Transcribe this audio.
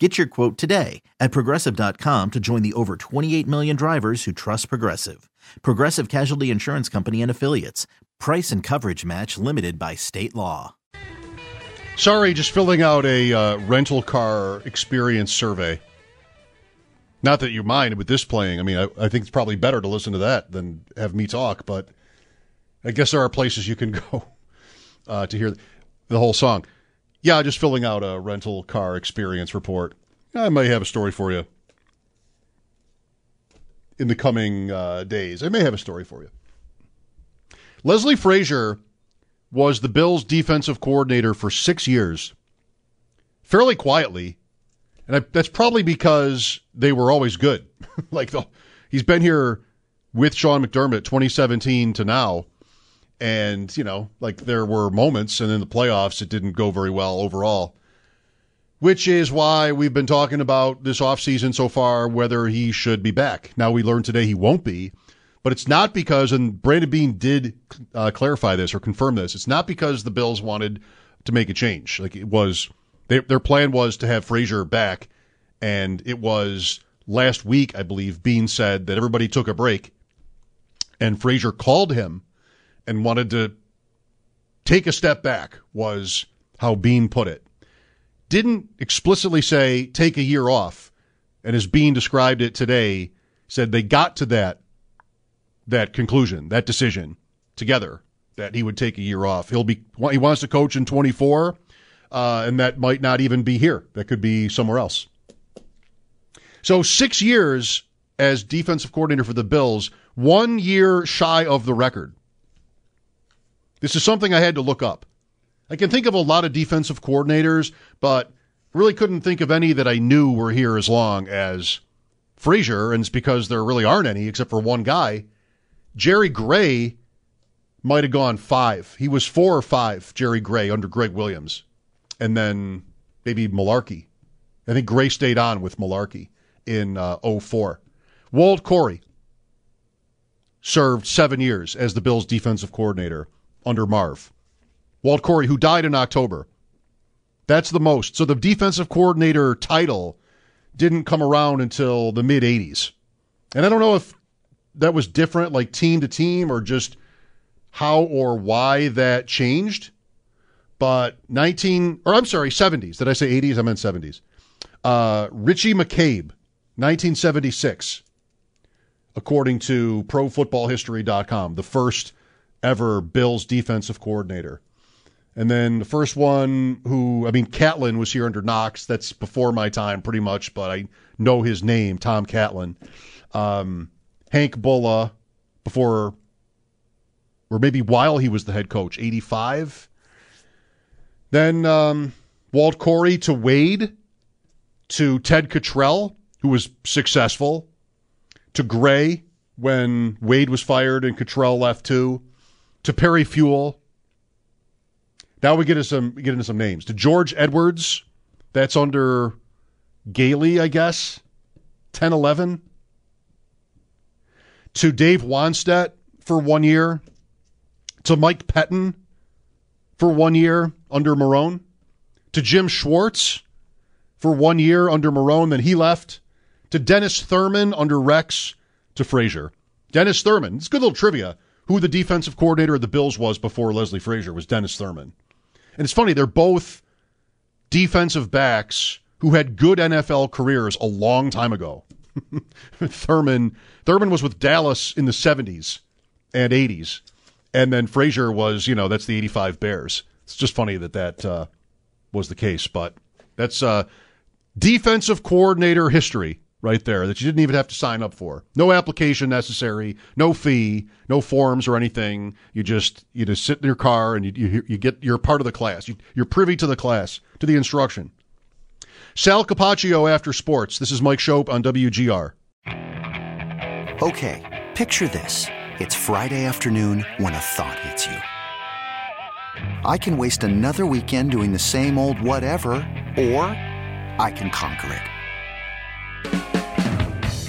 Get your quote today at Progressive.com to join the over 28 million drivers who trust Progressive. Progressive Casualty Insurance Company and Affiliates. Price and coverage match limited by state law. Sorry, just filling out a rental car experience survey. Not that you mind with this playing. I mean, I think it's probably better to listen to that than have me talk, but I guess there are places you can go to hear the whole song. Yeah, just filling out a rental car experience report. I may have a story for you in the coming days. I may have a story for you. Leslie Frazier was the Bills' defensive coordinator for 6 years, fairly quietly, and that's probably because they were always good. He's been here with Sean McDermott 2017 to now. And, you know, there were moments, and in the playoffs, it didn't go very well overall, which is why we've been talking about this offseason so far, whether he should be back. Now, we learned today he won't be, but it's not because, and Brandon Bean did clarify this or confirm this, it's not because the Bills wanted to make a change. Their plan was to have Frazier back, and it was last week, I believe, Bean said that everybody took a break, and Frazier called him and wanted to take a step back, was how Bean put it. Didn't explicitly say take a year off, and as Bean described it today, said they got to that conclusion, that decision together, that he would take a year off. He wants to coach in 24, and that might not even be here. That could be somewhere else. So 6 years as defensive coordinator for the Bills, 1 year shy of the record. This is something I had to look up. I can think of a lot of defensive coordinators, but really couldn't think of any that I knew were here as long as Frazier, and it's because there really aren't any except for one guy. Jerry Gray might have gone 5. He was 4 or 5, Jerry Gray, under Greg Williams. And then maybe Mularkey. I think Gray stayed on with Mularkey in 2004. Walt Corey served 7 years as the Bills' defensive coordinator under Marv. Walt Corey, who died in October. That's the most. So the defensive coordinator title didn't come around until the mid-'80s. And I don't know if that was different, like team to team, or just how or why that changed. But 70s. Did I say 80s? I meant 70s. Richie McCabe, 1976, according to ProFootballHistory.com, the first ever Bills defensive coordinator. And then the first one Catlin was here under Knox. That's before my time pretty much, but I know his name, Tom Catlin. Hank Bulla before, or maybe while he was the head coach, 85. Then Walt Corey to Wade, to Ted Cottrell, who was successful, to Gray when Wade was fired and Cottrell left too, to Perry Fuel. Now we get into some names. To George Edwards, that's under Gailey, I guess, 10-11. To Dave Wannstedt for 1 year. To Mike Pettin for 1 year under Marone. To Jim Schwartz for 1 year under Marone, then he left. To Dennis Thurman under Rex, to Frazier. Dennis Thurman, it's a good little trivia. Who the defensive coordinator of the Bills was before Leslie Frazier was Dennis Thurman. And it's funny, they're both defensive backs who had good NFL careers a long time ago. Thurman was with Dallas in the 70s and 80s. And then Frazier was, that's the 85 Bears. It's just funny that was the case. But that's defensive coordinator history right there that you didn't even have to sign up for. No application necessary, no fee, no forms or anything. You just sit in your car and you're part of the class. You're privy to the class, to the instruction. Sal Capaccio after sports. This is Mike Shope on WGR. Okay, picture this. It's Friday afternoon when a thought hits you. I can waste another weekend doing the same old whatever, or I can conquer it.